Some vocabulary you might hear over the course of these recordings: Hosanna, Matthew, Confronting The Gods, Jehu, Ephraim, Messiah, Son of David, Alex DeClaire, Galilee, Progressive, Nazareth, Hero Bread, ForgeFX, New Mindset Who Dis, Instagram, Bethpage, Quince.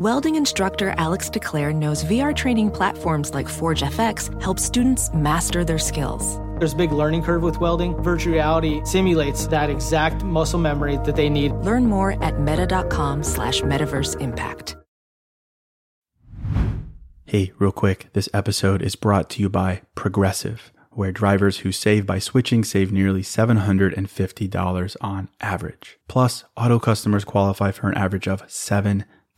Welding instructor Alex DeClaire knows VR training platforms like ForgeFX help students master their skills. There's a big learning curve with welding. Virtual reality simulates that exact muscle memory that they need. Learn more at meta.com/metaverseimpact. Hey, real quick, this episode is brought to you by Progressive, where drivers who save by switching save nearly $750 on average. Plus, auto customers qualify for an average of 7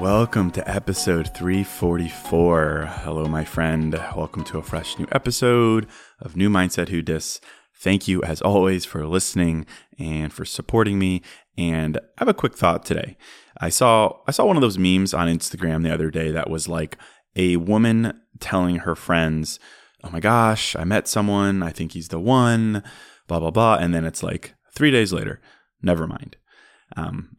Welcome to episode 344. Hello, my friend. Welcome to a fresh new episode of New Mindset Who Dis. Thank you, as always, for listening and for supporting me. And I have a quick thought today. I saw one of those memes on Instagram the other day that was like a woman telling her friends, "Oh my gosh, I met someone. I think he's the one." Blah blah blah. And then it's like 3 days later, never mind.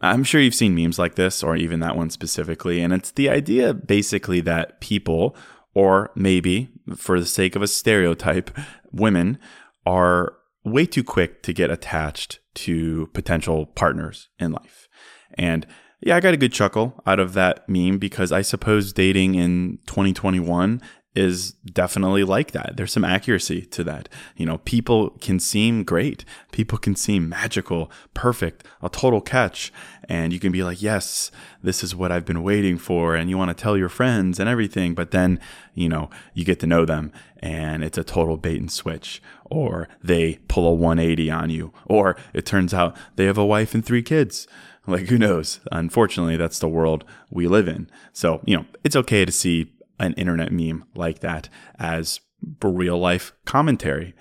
I'm sure you've seen memes like this, or even that one specifically, and it's the idea basically that people, or maybe for the sake of a stereotype, women are way too quick to get attached to potential partners in life. And yeah, I got a good chuckle out of that meme because I suppose dating in 2021 is definitely like that. There's some accuracy to that. You know, people can seem great. People can seem magical, perfect, a total catch. And you can be like, yes, this is what I've been waiting for. And you want to tell your friends and everything. But then, you know, you get to know them and it's a total bait and switch. Or they pull a 180 on you. Or it turns out they have a wife and 3 kids. Like, who knows? Unfortunately, that's the world we live in. So, you know, it's okay to see an internet meme like that as real life commentary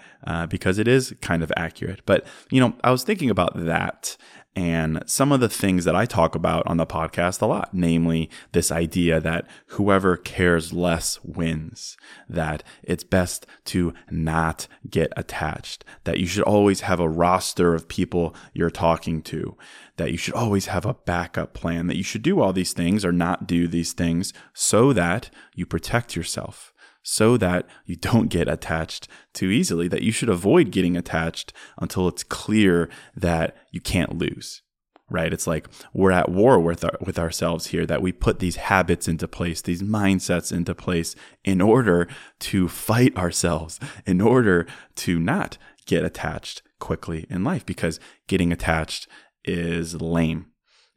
because it is kind of accurate. But, you know, I was thinking about that and some of the things that I talk about on the podcast a lot, namely this idea that whoever cares less wins, that it's best to not get attached, that you should always have a roster of people you're talking to, that you should always have a backup plan, that you should do all these things or not do these things so that you protect yourself, so that you don't get attached too easily, that you should avoid getting attached until it's clear that you can't lose, right? It's like we're at war with ourselves here, that we put these habits into place, these mindsets into place in order to fight ourselves, in order to not get attached quickly in life, because getting attached is lame.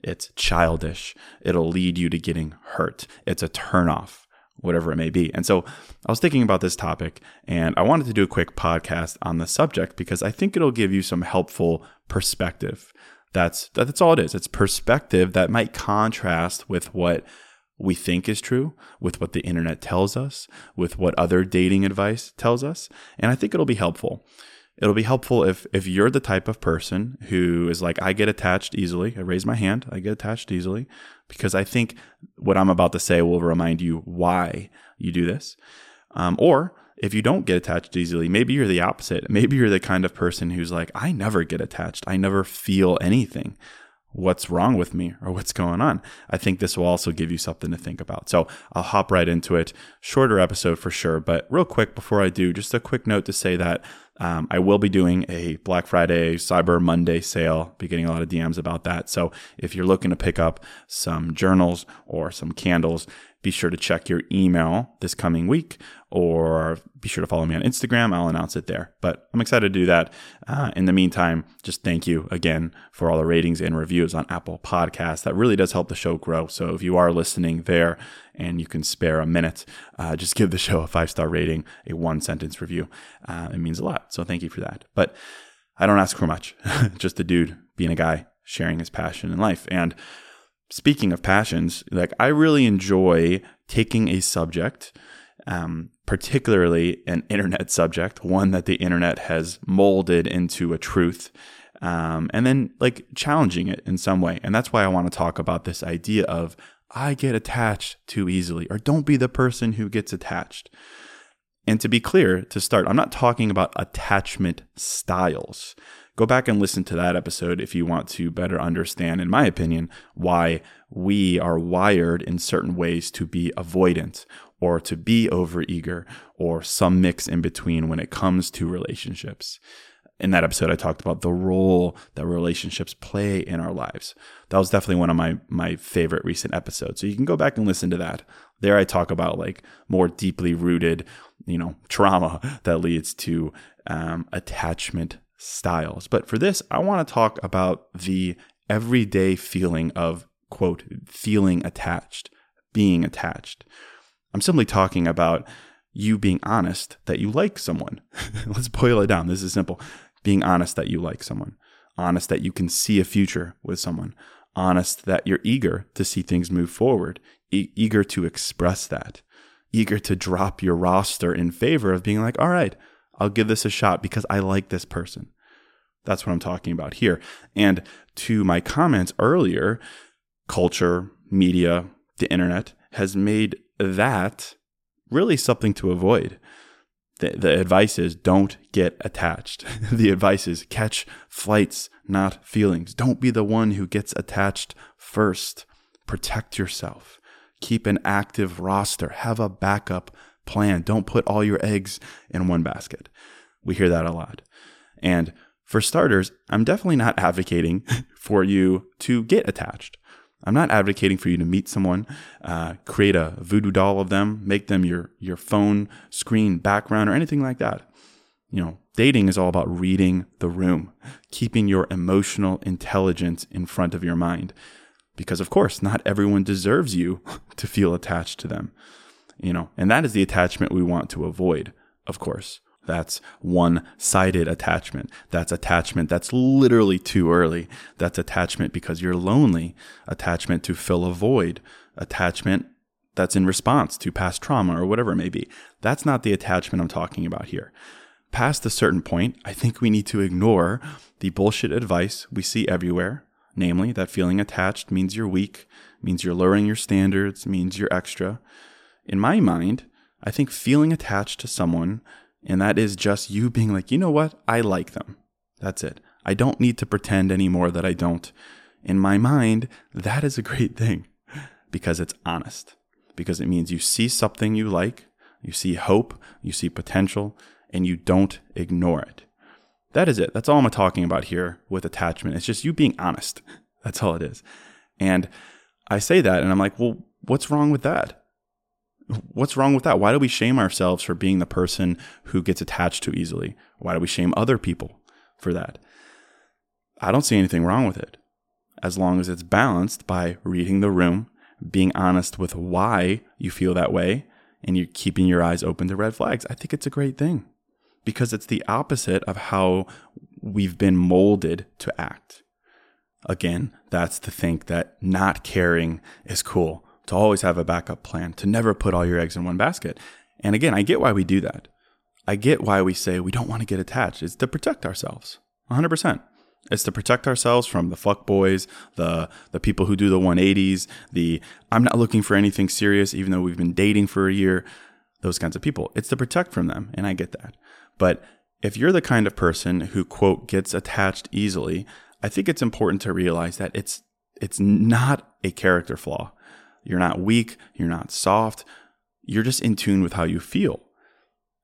It's childish. It'll lead you to getting hurt. It's a turnoff, whatever it may be. And so I was thinking about this topic and I wanted to do a quick podcast on the subject because I think it'll give you some helpful perspective. That's all it is. It's perspective that might contrast with what we think is true, with what the internet tells us, with what other dating advice tells us. And I think it'll be helpful. It'll be helpful if you're the type of person who is like, I get attached easily. I raise my hand. I get attached easily, because I think what I'm about to say will remind you why you do this. Or if you don't get attached easily, maybe you're the opposite. Maybe you're the kind of person who's like, I never get attached. I never feel anything. What's wrong with me, or what's going on? I think this will also give you something to think about. So I'll hop right into it. Shorter episode for sure. But real quick before I do, just a quick note to say that I will be doing a Black Friday, Cyber Monday sale. Be getting a lot of DMs about that. So if you're looking to pick up some journals or some candles, Be sure to check your email this coming week, or be sure to follow me on Instagram. I'll announce it there. But I'm excited to do that. In the meantime, just thank you again for all the ratings and reviews on Apple Podcasts. That really does help the show grow. So if you are listening there and you can spare a minute, just give the show a 5-star rating, a 1-sentence review. It means a lot. So thank you for that. But I don't ask for much. Just a dude being a guy, sharing his passion in life. And speaking of passions, like, I really enjoy taking a subject, particularly an internet subject, one that the internet has molded into a truth, and then like challenging it in some way. And that's why I want to talk about this idea of I get attached too easily, or don't be the person who gets attached. And to be clear, to start, I'm not talking about attachment styles. Go back and listen to that episode if you want to better understand, in my opinion, why we are wired in certain ways to be avoidant or to be overeager or some mix in between when it comes to relationships. In that episode, I talked about the role that relationships play in our lives. That was definitely one of my favorite recent episodes. So you can go back and listen to that. There I talk about like more deeply rooted, trauma that leads to attachment styles. But for this, I want to talk about the everyday feeling of, quote, feeling attached, being attached. I'm simply talking about you being honest that you like someone. Let's boil it down. This is simple. Being honest that you like someone, honest that you can see a future with someone, honest that you're eager to see things move forward, eager to express that, eager to drop your roster in favor of being like, all right, I'll give this a shot because I like this person. That's what I'm talking about here. And to my comments earlier, culture, media, the internet has made that really something to avoid. The advice is don't get attached. The advice is catch flights, not feelings. Don't be the one who gets attached first. Protect yourself. Keep an active roster. Have a backup plan. Don't put all your eggs in one basket. We hear that a lot. And for starters, I'm definitely not advocating for you to get attached. I'm not advocating for you to meet someone, create a voodoo doll of them, make them your phone screen background or anything like that. Dating is all about reading the room, keeping your emotional intelligence in front of your mind. Because of course, not everyone deserves you to feel attached to them. And that is the attachment we want to avoid, of course. That's one-sided attachment. That's attachment that's literally too early. That's attachment because you're lonely. Attachment to fill a void. Attachment that's in response to past trauma or whatever it may be. That's not the attachment I'm talking about here. Past a certain point, I think we need to ignore the bullshit advice we see everywhere. Namely, that feeling attached means you're weak, means you're lowering your standards, means you're extra. In my mind, I think feeling attached to someone, and that is just you being like, you know what? I like them. That's it. I don't need to pretend anymore that I don't. In my mind, that is a great thing because it's honest, because it means you see something you like, you see hope, you see potential, and you don't ignore it. That is it. That's all I'm talking about here with attachment. It's just you being honest. That's all it is. And I say that and I'm like, well, what's wrong with that? What's wrong with that? Why do we shame ourselves for being the person who gets attached too easily? Why do we shame other people for that? I don't see anything wrong with it, as long as it's balanced by reading the room, being honest with why you feel that way, and you're keeping your eyes open to red flags. I think it's a great thing because it's the opposite of how we've been molded to act. Again, that's to think that not caring is cool. To always have a backup plan, to never put all your eggs in one basket. And again, I get why we do that. I get why we say we don't want to get attached. It's to protect ourselves, 100%. It's to protect ourselves from the fuckboys, the people who do the 180s, the I'm not looking for anything serious, even though we've been dating for a year, those kinds of people. It's to protect from them, and I get that. But if you're the kind of person who, quote, gets attached easily, I think it's important to realize that it's not a character flaw. You're not weak. You're not soft. You're just in tune with how you feel.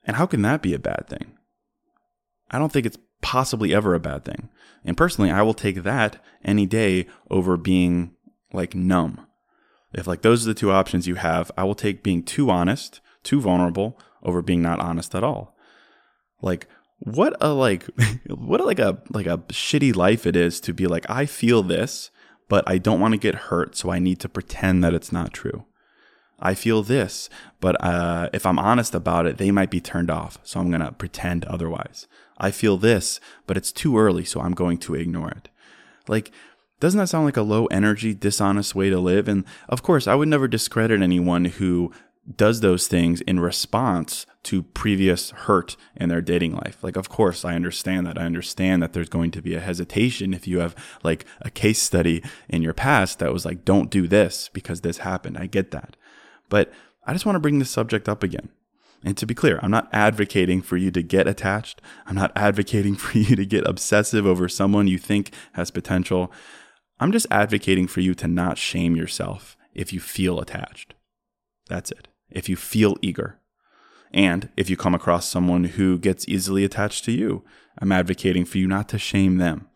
And how can that be a bad thing? I don't think it's possibly ever a bad thing. And personally, I will take that any day over being like numb. If like those are the two options you have, I will take being too honest, too vulnerable over being not honest at all. Like what a shitty life it is to be like, I feel this, but I don't want to get hurt, so I need to pretend that it's not true. I feel this, but if I'm honest about it, they might be turned off, so I'm going to pretend otherwise. I feel this, but it's too early, so I'm going to ignore it. Like, doesn't that sound like a low-energy, dishonest way to live? And of course, I would never discredit anyone who does those things in response to previous hurt in their dating life. Like, of course, I understand that. I understand that there's going to be a hesitation if you have like a case study in your past that was like, don't do this because this happened. I get that. But I just want to bring this subject up again. And to be clear, I'm not advocating for you to get attached. I'm not advocating for you to get obsessive over someone you think has potential. I'm just advocating for you to not shame yourself if you feel attached. That's it. If you feel eager. And if you come across someone who gets easily attached to you, I'm advocating for you not to shame them.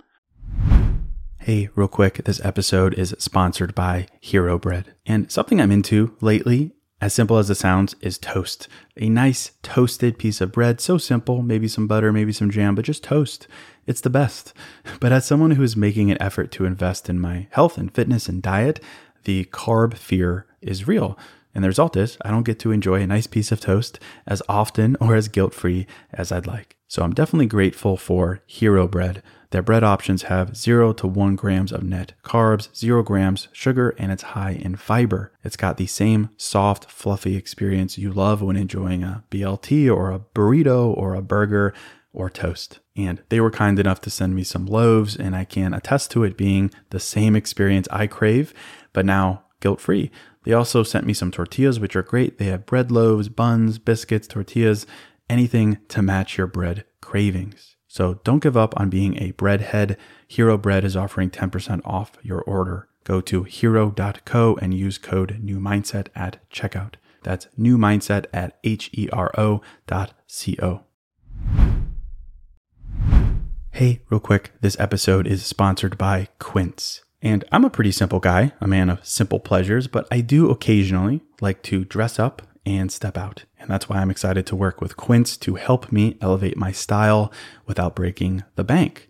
Hey, real quick, this episode is sponsored by Hero Bread. And something I'm into lately, as simple as it sounds, is toast. A nice toasted piece of bread, so simple, maybe some butter, maybe some jam, but just toast. It's the best. But as someone who is making an effort to invest in my health and fitness and diet, the carb fear is real. And the result is I don't get to enjoy a nice piece of toast as often or as guilt-free as I'd like. So I'm definitely grateful for Hero Bread. Their bread options have 0 to 1 grams of net carbs, 0 grams sugar, and it's high in fiber. It's got the same soft, fluffy experience you love when enjoying a BLT or a burrito or a burger or toast. And they were kind enough to send me some loaves, and I can attest to it being the same experience I crave, but now guilt-free. They also sent me some tortillas, which are great. They have bread loaves, buns, biscuits, tortillas, anything to match your bread cravings. So don't give up on being a breadhead. Hero Bread is offering 10% off your order. Go to hero.co and use code NEWMINDSET at checkout. That's NEWMINDSET at hero.co. Hey, real quick, this episode is sponsored by Quince. And I'm a pretty simple guy, a man of simple pleasures, but I do occasionally like to dress up and step out. And that's why I'm excited to work with Quince to help me elevate my style without breaking the bank.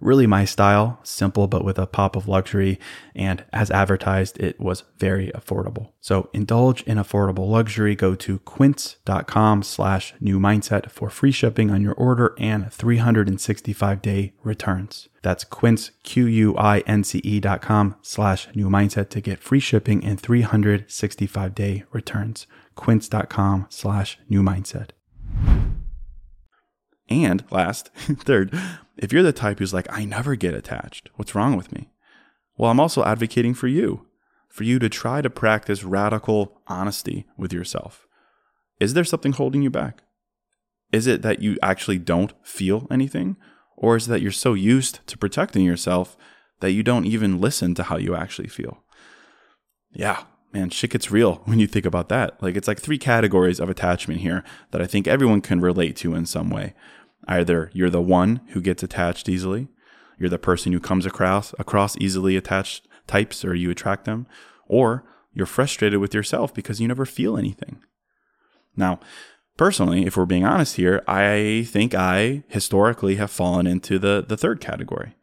Really my style, simple but with a pop of luxury, and as advertised, it was very affordable. So indulge in affordable luxury. Go to quince.com/newmindset for free shipping on your order and 365-day returns. That's Quince, quince.com/newmindset to get free shipping and 365-day returns. Quince.com/newmindset. And last, third, if you're the type who's like, I never get attached, what's wrong with me? Well, I'm also advocating for you to try to practice radical honesty with yourself. Is there something holding you back? Is it that you actually don't feel anything? Or is it that you're so used to protecting yourself that you don't even listen to how you actually feel? Yeah. Man, shit gets real when you think about that. Like, it's like three categories of attachment here that I think everyone can relate to in some way. Either you're the one who gets attached easily, you're the person who comes across easily attached types, or you attract them, or you're frustrated with yourself because you never feel anything. Now, personally, if we're being honest here, I think I historically have fallen into the third category.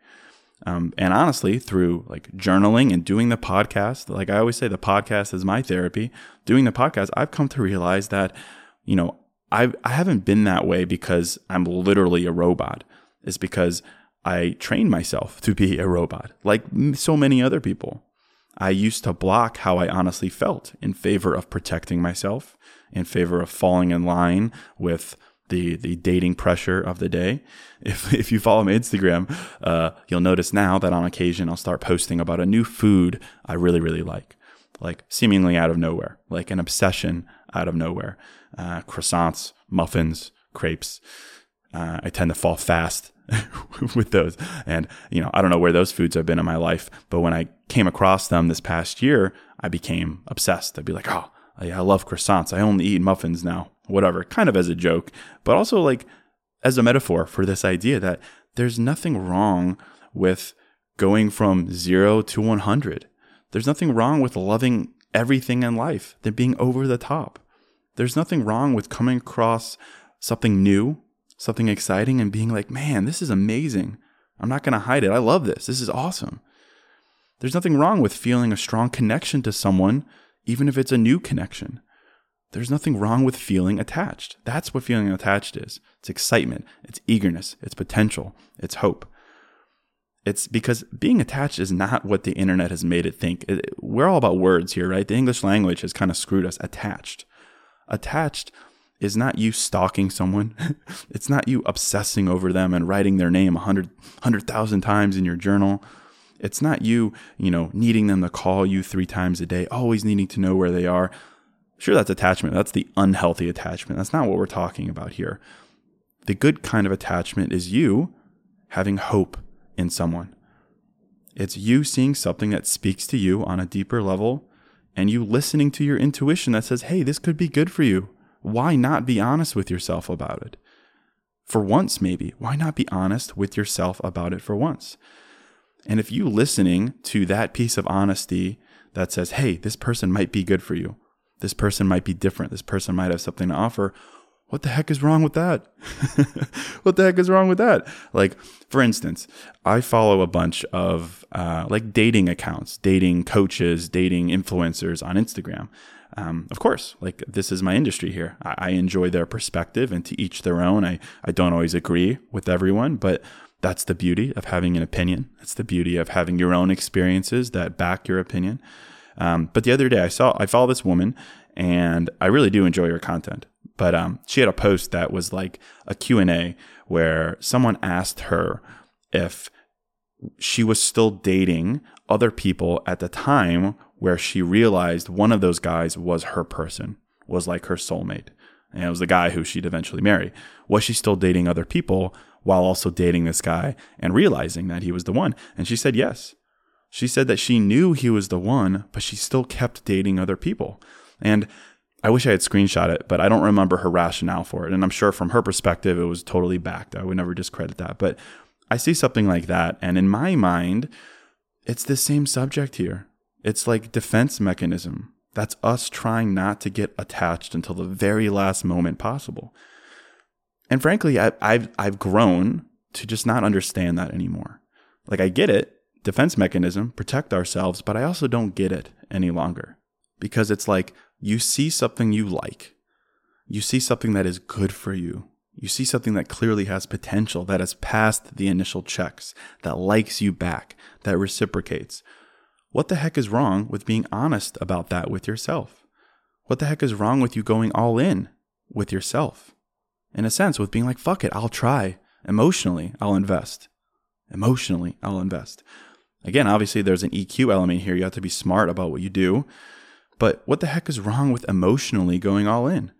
And honestly, through like journaling and doing the podcast, like I always say, the podcast is my therapy. Doing the podcast, I've come to realize that, you know, I haven't been that way because I'm literally a robot. It's because I trained myself to be a robot, like so many other people. I used to block how I honestly felt in favor of protecting myself, in favor of falling in line with the dating pressure of the day. If you follow my Instagram, you'll notice now that on occasion I'll start posting about a new food I really, really like. like seemingly out of nowhere, like an obsession out of nowhere. Croissants, muffins, crepes. I tend to fall fast with those. And, you know, I don't know where those foods have been in my life, but when I came across them this past year, I became obsessed. I'd be like, oh, I love croissants. I only eat muffins now, whatever, kind of as a joke, but also like as a metaphor for this idea that there's nothing wrong with going from 0 to 100. There's nothing wrong with loving everything in life, than being over the top. There's nothing wrong with coming across something new, something exciting, and being like, man, this is amazing. I'm not going to hide it. I love this. This is awesome. There's nothing wrong with feeling a strong connection to someone, even if it's a new connection. There's nothing wrong with feeling attached. That's what feeling attached is. It's excitement. It's eagerness. It's potential. It's hope. It's because being attached is not what the internet has made it think. We're all about words here, right? The English language has kind of screwed us. Attached. Attached is not you stalking someone. It's not you obsessing over them and writing their name 100,000 times in your journal. It's not you, you know, needing them to call you 3 times a day, always needing to know where they are. Sure, that's attachment. That's the unhealthy attachment. That's not what we're talking about here. The good kind of attachment is you having hope in someone. It's you seeing something that speaks to you on a deeper level and you listening to your intuition that says, hey, this could be good for you. Why not be honest with yourself about it? For once, maybe. Why not be honest with yourself about it for once? And if you listening to that piece of honesty that says, hey, this person might be good for you. This person might be different. This person might have something to offer. What the heck is wrong with that? What the heck is wrong with that? Like, for instance, I follow a bunch of like dating accounts, dating coaches, dating influencers on Instagram. Of course, like this is my industry here. I enjoy their perspective and to each their own. I don't always agree with everyone, but that's the beauty of having an opinion. That's the beauty of having your own experiences that back your opinion. But the other day I follow this woman and I really do enjoy her content. But she had a post that was like a Q&A where someone asked her if she was still dating other people at the time where she realized one of those guys was her person, was like her soulmate. And it was the guy who she'd eventually marry. Was she still dating other people while also dating this guy and realizing that he was the one? And she said yes. She said that she knew he was the one, but she still kept dating other people. And I wish I had screenshot it, but I don't remember her rationale for it. And I'm sure from her perspective, it was totally backed. I would never discredit that. But I see something like that. And in my mind, it's the same subject here. It's like defense mechanism. That's us trying not to get attached until the very last moment possible. And frankly, I've grown to just not understand that anymore. Like I get it, defense mechanism, protect ourselves, but I also don't get it any longer because it's like you see something you like. You see something that is good for you. You see something that clearly has potential, that has passed the initial checks, that likes you back, that reciprocates. What the heck is wrong with being honest about that with yourself? What the heck is wrong with you going all in with yourself? In a sense, with being like, fuck it, I'll try. Emotionally, I'll invest. Emotionally, I'll invest. Again, obviously, there's an EQ element here. You have to be smart about what you do. But what the heck is wrong with emotionally going all in?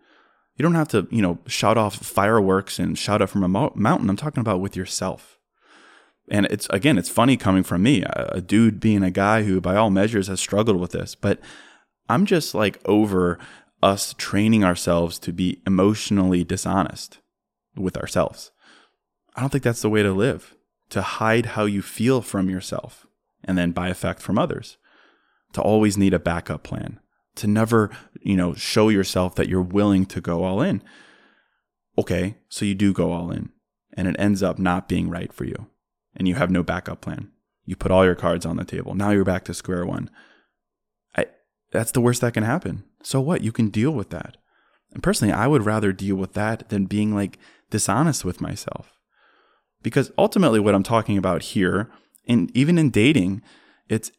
You don't have to, you know, shout off fireworks and shout out from a mountain. I'm talking about with yourself. And it's, again, it's funny coming from me, a dude being a guy who by all measures has struggled with this, but I'm just like over us training ourselves to be emotionally dishonest with ourselves. I don't think that's the way to live, to hide how you feel from yourself and then by effect from others, to always need a backup plan, to never, you know, show yourself that you're willing to go all in. Okay, so you do go all in and it ends up not being right for you. And you have no backup plan. You put all your cards on the table. Now you're back to square one. That's the worst that can happen. So what? You can deal with that. And personally, I would rather deal with that than being like dishonest with myself. Because ultimately what I'm talking about here, and even in dating, it's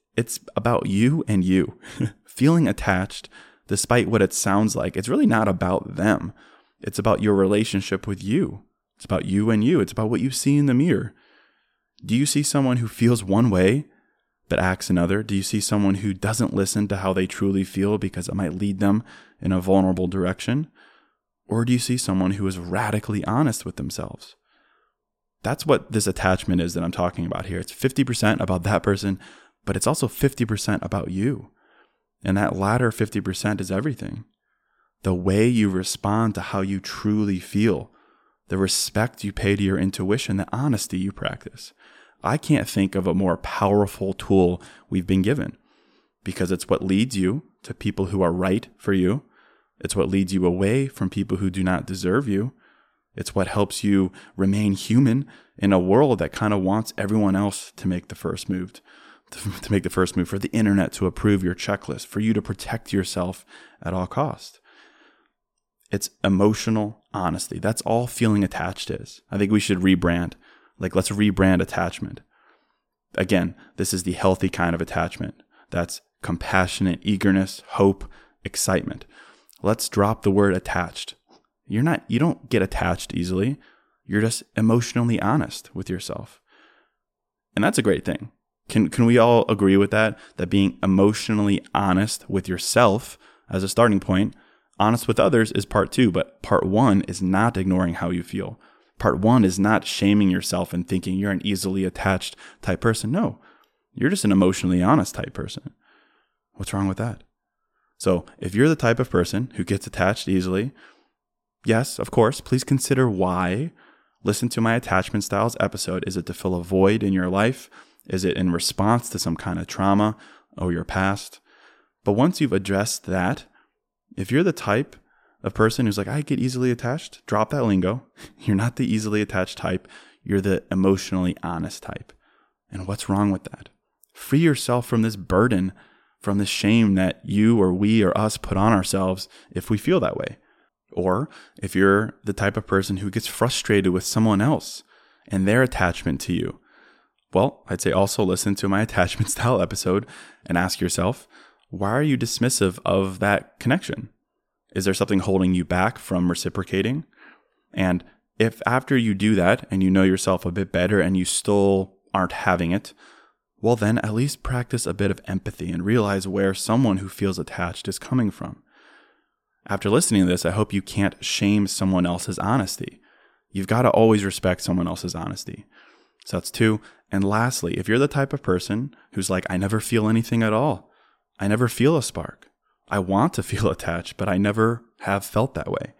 about you and you. Feeling attached, despite what it sounds like, it's really not about them. It's about your relationship with you. It's about you and you. It's about what you see in the mirror. Do you see someone who feels one way that acts another? Do you see someone who doesn't listen to how they truly feel because it might lead them in a vulnerable direction? Or do you see someone who is radically honest with themselves? That's what this attachment is that I'm talking about here. It's 50% about that person, but it's also 50% about you. And that latter 50% is everything. The way you respond to how you truly feel, the respect you pay to your intuition, the honesty you practice. I can't think of a more powerful tool we've been given, because it's what leads you to people who are right for you. It's what leads you away from people who do not deserve you. It's what helps you remain human in a world that kind of wants everyone else to make the first move, for the internet to approve your checklist, for you to protect yourself at all costs. It's emotional honesty. That's all feeling attached is. I think we should rebrand. Let's rebrand attachment. Again, this is the healthy kind of attachment. That's compassionate eagerness, hope, excitement. Let's drop the word attached. You don't get attached easily. You're just emotionally honest with yourself. And that's a great thing. Can we all agree with that? That being emotionally honest with yourself as a starting point, honest with others is part two, but part one is not ignoring how you feel. Part one is not shaming yourself and thinking you're an easily attached type person. No, you're just an emotionally honest type person. What's wrong with that? So if you're the type of person who gets attached easily, yes, of course, please consider why. Listen to my attachment styles episode. Is it to fill a void in your life? Is it in response to some kind of trauma or your past? But once you've addressed that, if you're the type of person who's like, I get easily attached, drop that lingo. You're not the easily attached type. You're the emotionally honest type. And what's wrong with that? Free yourself from this burden, from the shame that you or we or us put on ourselves if we feel that way. Or if you're the type of person who gets frustrated with someone else and their attachment to you, well, I'd say also listen to my attachment style episode and ask yourself, why are you dismissive of that connection? Is there something holding you back from reciprocating? And if after you do that and you know yourself a bit better and you still aren't having it, well, then at least practice a bit of empathy and realize where someone who feels attached is coming from. After listening to this, I hope you can't shame someone else's honesty. You've got to always respect someone else's honesty. So that's two. And lastly, if you're the type of person who's like, I never feel anything at all. I never feel a spark. I want to feel attached, but I never have felt that way.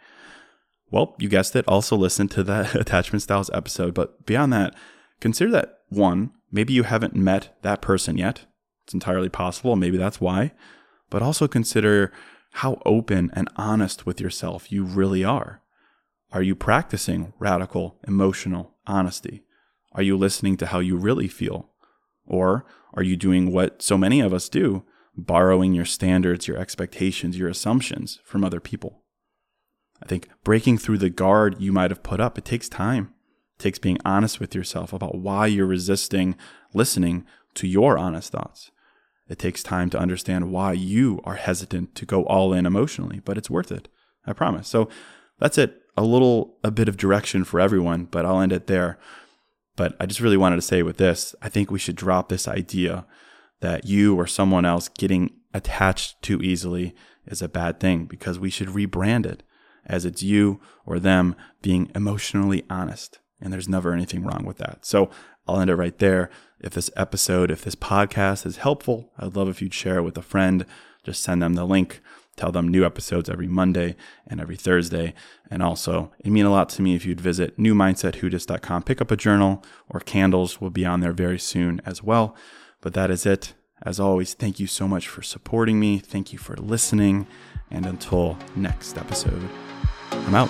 Well, you guessed it. Also listen to that attachment styles episode. But beyond that, consider that one, maybe you haven't met that person yet. It's entirely possible. Maybe that's why. But also consider how open and honest with yourself you really are. Are you practicing radical emotional honesty? Are you listening to how you really feel? Or are you doing what so many of us do, borrowing your standards, your expectations, your assumptions from other people? I think breaking through the guard you might have put up, it takes time. It takes being honest with yourself about why you're resisting listening to your honest thoughts. It takes time to understand why you are hesitant to go all in emotionally, but it's worth it. I promise. So that's it. A bit of direction for everyone, but I'll end it there. But I just really wanted to say with this, I think we should drop this idea that you or someone else getting attached too easily is a bad thing, because we should rebrand it as it's you or them being emotionally honest. And there's never anything wrong with that. So I'll end it right there. If this podcast is helpful, I'd love if you'd share it with a friend. Just send them the link. Tell them new episodes every Monday and every Thursday. And also, it'd mean a lot to me if you'd visit newmindsetwhodis.com. Pick up a journal or candles will be on there very soon as well. But that is it. As always, thank you so much for supporting me. Thank you for listening. And until next episode, I'm out.